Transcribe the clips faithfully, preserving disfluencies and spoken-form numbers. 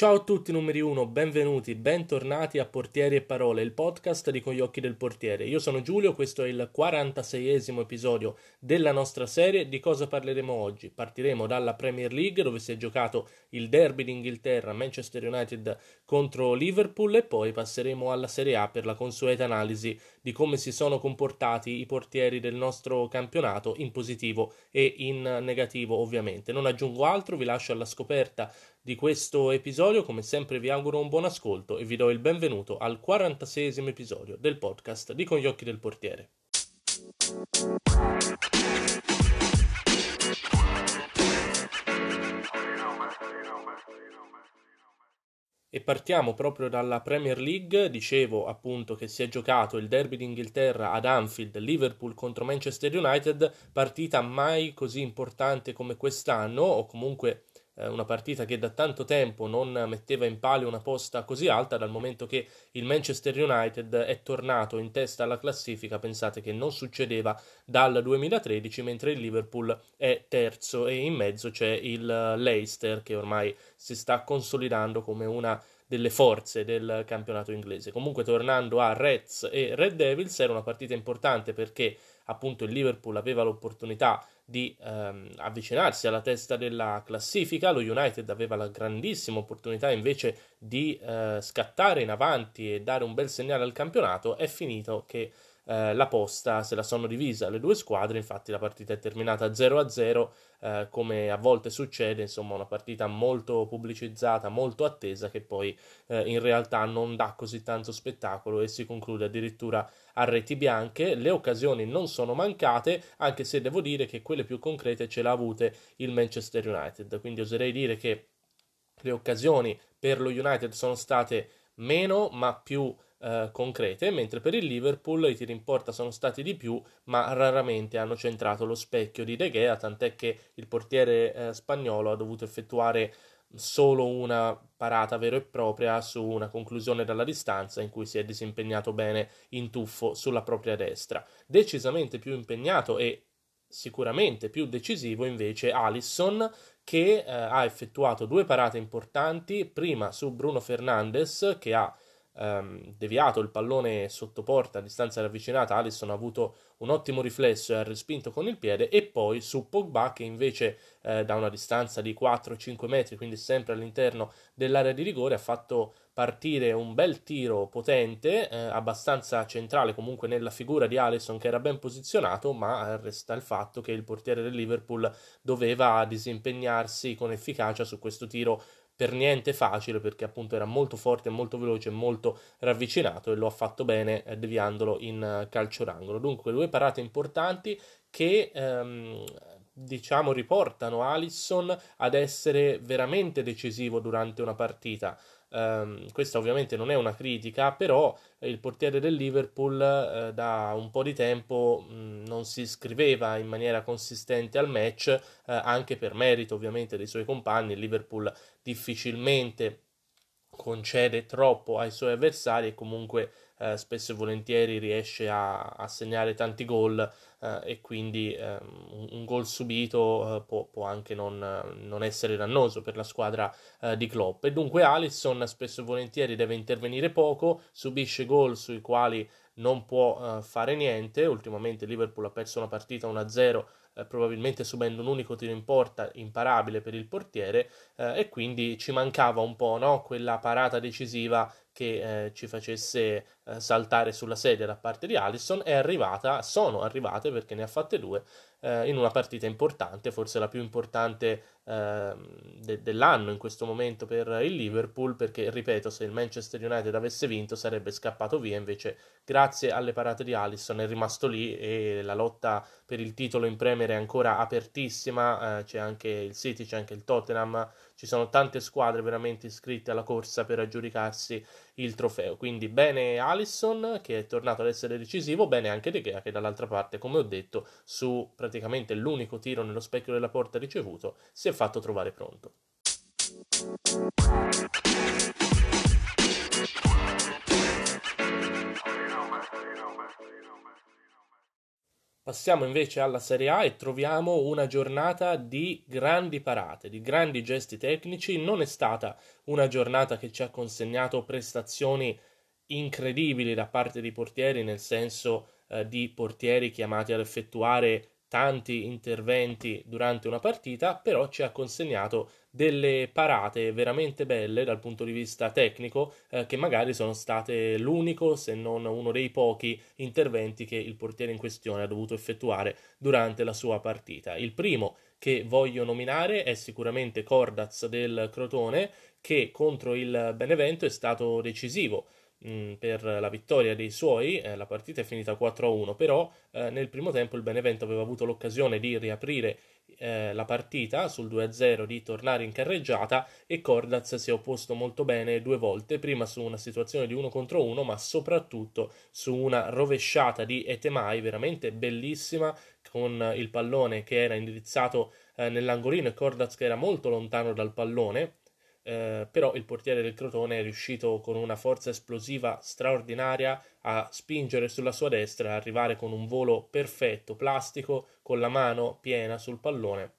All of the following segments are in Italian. Ciao a tutti numeri uno, benvenuti, bentornati a Portieri e Parole, il podcast di Con gli occhi del portiere. Io sono Giulio, questo è il quarantaseiesimo episodio della nostra serie. Di cosa parleremo oggi? Partiremo dalla Premier League, dove si è giocato il derby d'Inghilterra, Manchester United contro Liverpool, e poi passeremo alla Serie A per la consueta analisi di come si sono comportati i portieri del nostro campionato, in positivo e in negativo ovviamente. Non aggiungo altro, vi lascio alla scoperta di questo episodio. Come sempre vi auguro un buon ascolto e vi do il benvenuto al quarantaseiesimo episodio del podcast di Con gli occhi del portiere. E partiamo proprio dalla Premier League. Dicevo appunto che si è giocato il derby d'Inghilterra ad Anfield, Liverpool contro Manchester United, partita mai così importante come quest'anno, o comunque una partita che da tanto tempo non metteva in palio una posta così alta, dal momento che il Manchester United è tornato in testa alla classifica. Pensate che non succedeva dal duemilatredici, mentre il Liverpool è terzo e in mezzo c'è il Leicester, che ormai si sta consolidando come una delle forze del campionato inglese. Comunque, tornando a Reds e Red Devils, era una partita importante perché appunto il Liverpool aveva l'opportunità di ehm, avvicinarsi alla testa della classifica, lo United aveva la grandissima opportunità invece di eh, scattare in avanti e dare un bel segnale al campionato. È finito che eh, la posta se la sono divisa le due squadre, infatti la partita è terminata zero a zero, Uh, come a volte succede, insomma una partita molto pubblicizzata, molto attesa, che poi uh, in realtà non dà così tanto spettacolo e si conclude addirittura a reti bianche. Le occasioni non sono mancate, anche se devo dire che quelle più concrete ce l'ha avute il Manchester United, quindi oserei dire che le occasioni per lo United sono state meno ma più Uh, concrete, mentre per il Liverpool i tiri in porta sono stati di più, ma raramente hanno centrato lo specchio di De Gea, tant'è che il portiere uh, spagnolo ha dovuto effettuare solo una parata vera e propria su una conclusione dalla distanza, in cui si è disimpegnato bene in tuffo sulla propria destra. Decisamente più impegnato e sicuramente più decisivo invece Alisson, che uh, ha effettuato due parate importanti, prima su Bruno Fernandes, che ha deviato il pallone sotto porta a distanza ravvicinata. Alisson ha avuto un ottimo riflesso e ha respinto con il piede, e poi su Pogba, che invece eh, da una distanza di quattro cinque metri, quindi sempre all'interno dell'area di rigore, ha fatto partire un bel tiro potente, eh, abbastanza centrale comunque nella figura di Alisson, che era ben posizionato, ma resta il fatto che il portiere del Liverpool doveva disimpegnarsi con efficacia su questo tiro per niente facile, perché appunto era molto forte, molto veloce, molto ravvicinato, e lo ha fatto bene eh, deviandolo in uh, calcio d'angolo. Dunque due parate importanti che ehm, diciamo riportano Alisson ad essere veramente decisivo durante una partita. Um, questa ovviamente non è una critica, però il portiere del Liverpool eh, da un po' di tempo mh, non si iscriveva in maniera consistente al match, eh, anche per merito ovviamente dei suoi compagni. Il Liverpool difficilmente concede troppo ai suoi avversari e comunque eh, spesso e volentieri riesce a, a segnare tanti gol, eh, e quindi eh, un, un gol subito eh, può, può anche non, non essere dannoso per la squadra eh, di Klopp, e dunque Alisson spesso e volentieri deve intervenire poco, subisce gol sui quali non può eh, fare niente. Ultimamente Liverpool ha perso una partita uno a zero, Eh, probabilmente subendo un unico tiro in porta imparabile per il portiere, eh, e quindi ci mancava un po', no? Quella parata decisiva che eh, ci facesse eh, saltare sulla sedia da parte di Alisson. È arrivata, sono arrivate, perché ne ha fatte due eh, in una partita importante, forse la più importante eh, de- dell'anno in questo momento per il Liverpool, perché ripeto, se il Manchester United avesse vinto sarebbe scappato via, invece grazie alle parate di Alisson è rimasto lì, e la lotta per il titolo in Premier è ancora apertissima, eh, c'è anche il City, c'è anche il Tottenham, ci sono tante squadre veramente iscritte alla corsa per aggiudicarsi il trofeo. Quindi bene Alisson, che è tornato ad essere decisivo, bene anche De Gea, che dall'altra parte, come ho detto, su praticamente l'unico tiro nello specchio della porta ricevuto si è fatto trovare pronto. Passiamo invece alla Serie A e troviamo una giornata di grandi parate, di grandi gesti tecnici. Non è stata una giornata che ci ha consegnato prestazioni incredibili da parte di portieri, nel senso eh, di portieri chiamati ad effettuare tanti interventi durante una partita, però ci ha consegnato delle parate veramente belle dal punto di vista tecnico, eh, che magari sono state l'unico, se non uno dei pochi, interventi che il portiere in questione ha dovuto effettuare durante la sua partita. Il primo che voglio nominare è sicuramente Cordaz del Crotone, che contro il Benevento è stato decisivo per la vittoria dei suoi. Eh, la partita è finita quattro a uno, però eh, nel primo tempo il Benevento aveva avuto l'occasione di riaprire eh, la partita sul due a zero, di tornare in carreggiata, e Cordaz si è opposto molto bene due volte, prima su una situazione di uno contro uno, ma soprattutto su una rovesciata di Etemai veramente bellissima, con il pallone che era indirizzato eh, nell'angolino e Cordaz che era molto lontano dal pallone. Eh, però il portiere del Crotone è riuscito con una forza esplosiva straordinaria a spingere sulla sua destra, a arrivare con un volo perfetto, plastico, con la mano piena sul pallone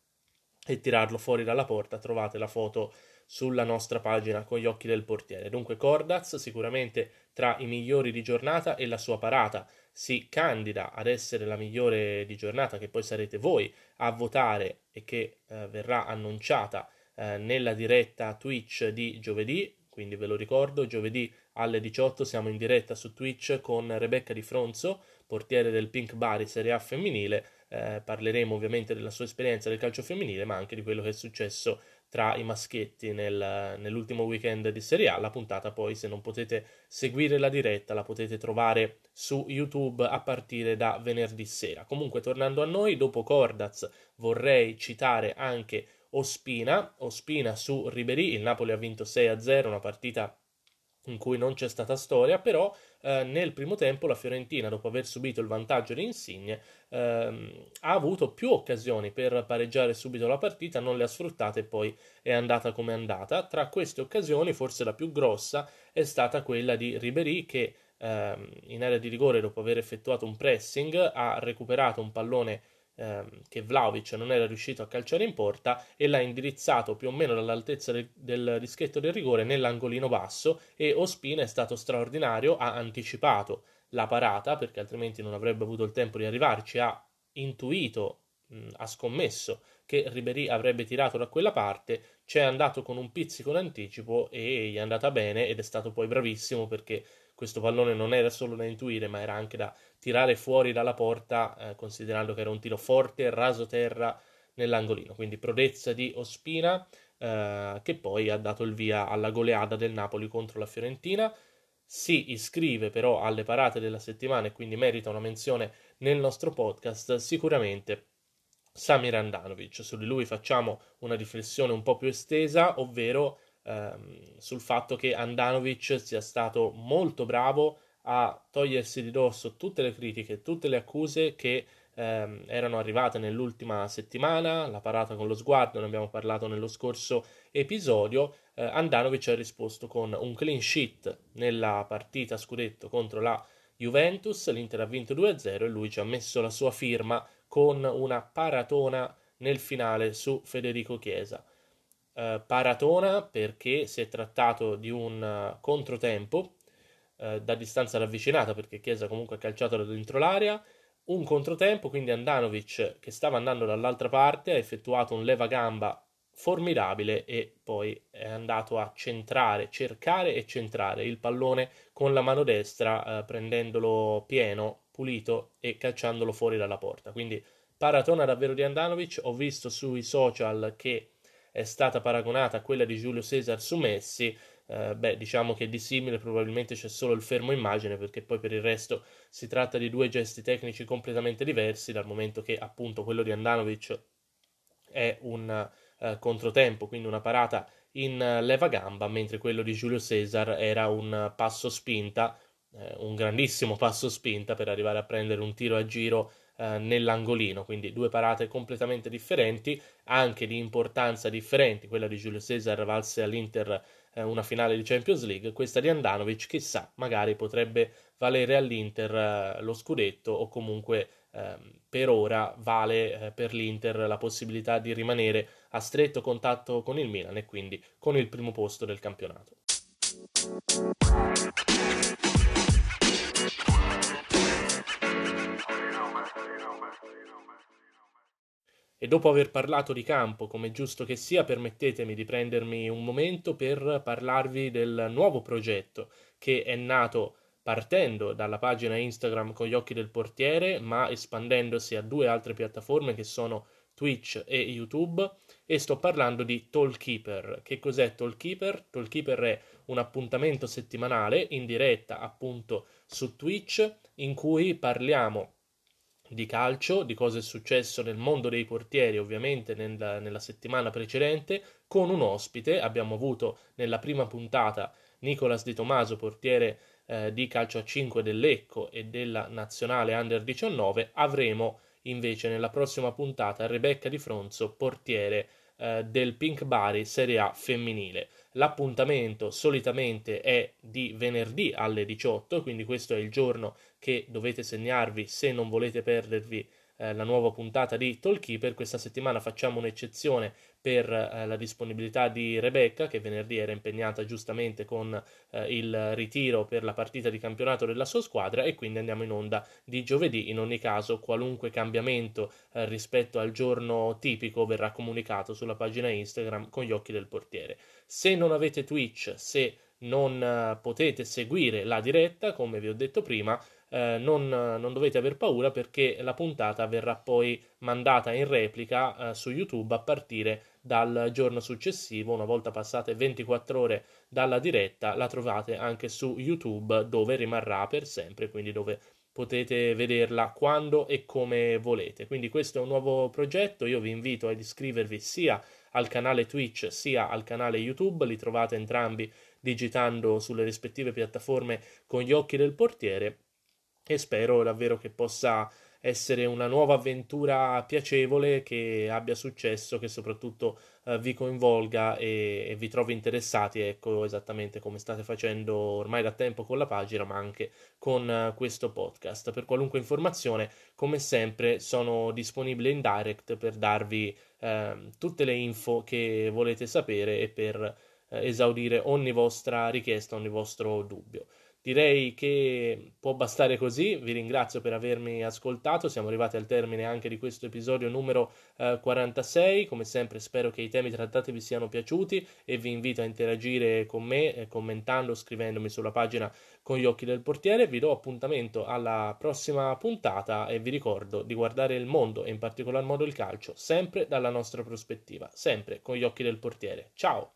e tirarlo fuori dalla porta. Trovate la foto sulla nostra pagina Con gli occhi del portiere. Dunque Cordaz sicuramente tra i migliori di giornata, e la sua parata si candida ad essere la migliore di giornata, che poi sarete voi a votare e che eh, verrà annunciata nella diretta Twitch di giovedì. Quindi ve lo ricordo, giovedì alle diciotto siamo in diretta su Twitch con Rebecca Di Fronzo, portiere del Pink Bari Serie A femminile. Eh, parleremo ovviamente della sua esperienza del calcio femminile, ma anche di quello che è successo tra i maschietti nel, nell'ultimo weekend di Serie A. La puntata poi, se non potete seguire la diretta, la potete trovare su YouTube a partire da venerdì sera. Comunque, tornando a noi, dopo Cordaz vorrei citare anche Ospina, Ospina su Ribery. Il Napoli ha vinto sei a zero, una partita in cui non c'è stata storia, però eh, nel primo tempo la Fiorentina, dopo aver subito il vantaggio di Insigne, ehm, ha avuto più occasioni per pareggiare subito la partita, non le ha sfruttate e poi è andata come è andata. Tra queste occasioni forse la più grossa è stata quella di Ribery, che ehm, in area di rigore, dopo aver effettuato un pressing, ha recuperato un pallone che Vlaovic non era riuscito a calciare in porta e l'ha indirizzato più o meno dall'altezza del, del dischetto del rigore nell'angolino basso, e Ospina è stato straordinario, ha anticipato la parata perché altrimenti non avrebbe avuto il tempo di arrivarci, ha intuito, mh, ha scommesso che Ribery avrebbe tirato da quella parte, c'è andato con un pizzico d'anticipo e gli è andata bene, ed è stato poi bravissimo perché questo pallone non era solo da intuire, ma era anche da tirare fuori dalla porta, eh, considerando che era un tiro forte, raso terra nell'angolino. Quindi prodezza di Ospina, eh, che poi ha dato il via alla goleada del Napoli contro la Fiorentina. Si iscrive però alle parate della settimana e quindi merita una menzione nel nostro podcast sicuramente Samir Handanovic. Su di lui facciamo una riflessione un po' più estesa, ovvero sul fatto che Handanovic sia stato molto bravo a togliersi di dosso tutte le critiche, tutte le accuse che ehm, erano arrivate nell'ultima settimana. La parata con lo sguardo, ne abbiamo parlato nello scorso episodio. eh, Handanovic ha risposto con un clean sheet nella partita scudetto contro la Juventus, l'Inter ha vinto due a zero e lui ci ha messo la sua firma con una paratona nel finale su Federico Chiesa. Uh, paratona perché si è trattato di un uh, controtempo uh, da distanza ravvicinata, perché Chiesa comunque ha calciato da dentro l'area, un controtempo, quindi Handanovic, che stava andando dall'altra parte, ha effettuato un levagamba formidabile e poi è andato a centrare, cercare e centrare il pallone con la mano destra, uh, prendendolo pieno, pulito e calciandolo fuori dalla porta. Quindi paratona davvero di Handanovic. Ho visto sui social che è stata paragonata a quella di Júlio César su Messi. Eh, beh, diciamo che di simile probabilmente c'è solo il fermo immagine, perché poi per il resto si tratta di due gesti tecnici completamente diversi, dal momento che appunto quello di Handanovic è un eh, controtempo, quindi una parata in leva gamba, mentre quello di Júlio César era un passo spinta, eh, un grandissimo passo spinta per arrivare a prendere un tiro a giro nell'angolino. Quindi due parate completamente differenti, anche di importanza differenti. Quella di Júlio César valse all'Inter eh, una finale di Champions League, questa di Handanovic chissà, magari potrebbe valere all'Inter eh, lo scudetto, o comunque eh, per ora vale eh, per l'Inter la possibilità di rimanere a stretto contatto con il Milan e quindi con il primo posto del campionato. E dopo aver parlato di campo, come giusto che sia, permettetemi di prendermi un momento per parlarvi del nuovo progetto che è nato partendo dalla pagina Instagram Con gli occhi del portiere, ma espandendosi a due altre piattaforme che sono Twitch e YouTube, e sto parlando di Talkkeeper. Che cos'è Talkkeeper? Talkkeeper è un appuntamento settimanale in diretta appunto su Twitch in cui parliamo di calcio, di cosa è successo nel mondo dei portieri ovviamente nella, nella settimana precedente, con un ospite. Abbiamo avuto nella prima puntata Nicolas Di Tommaso, portiere eh, di calcio a cinque dell'Ecco e della Nazionale Under diciannove, avremo invece nella prossima puntata Rebecca Di Fronzo, portiere eh, del Pink Bari Serie A femminile. L'appuntamento solitamente è di venerdì alle diciotto, quindi questo è il giorno che dovete segnarvi se non volete perdervi eh, la nuova puntata di Talkkeeper. Questa settimana facciamo un'eccezione per eh, la disponibilità di Rebecca, che venerdì era impegnata giustamente con eh, il ritiro per la partita di campionato della sua squadra, e quindi andiamo in onda di giovedì. In ogni caso qualunque cambiamento eh, rispetto al giorno tipico verrà comunicato sulla pagina Instagram Con gli occhi del portiere. Se non avete Twitch, se non eh, potete seguire la diretta, come vi ho detto prima, Eh, non, non dovete aver paura, perché la puntata verrà poi mandata in replica eh, su YouTube a partire dal giorno successivo. Una volta passate ventiquattro ore dalla diretta la trovate anche su YouTube, dove rimarrà per sempre, quindi dove potete vederla quando e come volete. Quindi questo è un nuovo progetto, io vi invito ad iscrivervi sia al canale Twitch sia al canale YouTube, li trovate entrambi digitando sulle rispettive piattaforme Con gli occhi del portiere, e spero davvero che possa essere una nuova avventura piacevole, che abbia successo, che soprattutto eh, vi coinvolga e, e vi trovi interessati, ecco, esattamente come state facendo ormai da tempo con la pagina, ma anche con eh, questo podcast. Per qualunque informazione, come sempre, sono disponibile in direct per darvi eh, tutte le info che volete sapere e per eh, esaudire ogni vostra richiesta, ogni vostro dubbio. Direi che può bastare così, vi ringrazio per avermi ascoltato, siamo arrivati al termine anche di questo episodio numero eh, quarantasei, come sempre spero che i temi trattati vi siano piaciuti e vi invito a interagire con me eh, commentando, scrivendomi sulla pagina Con gli occhi del portiere. Vi do appuntamento alla prossima puntata e vi ricordo di guardare il mondo e in particolar modo il calcio sempre dalla nostra prospettiva, sempre con gli occhi del portiere. Ciao!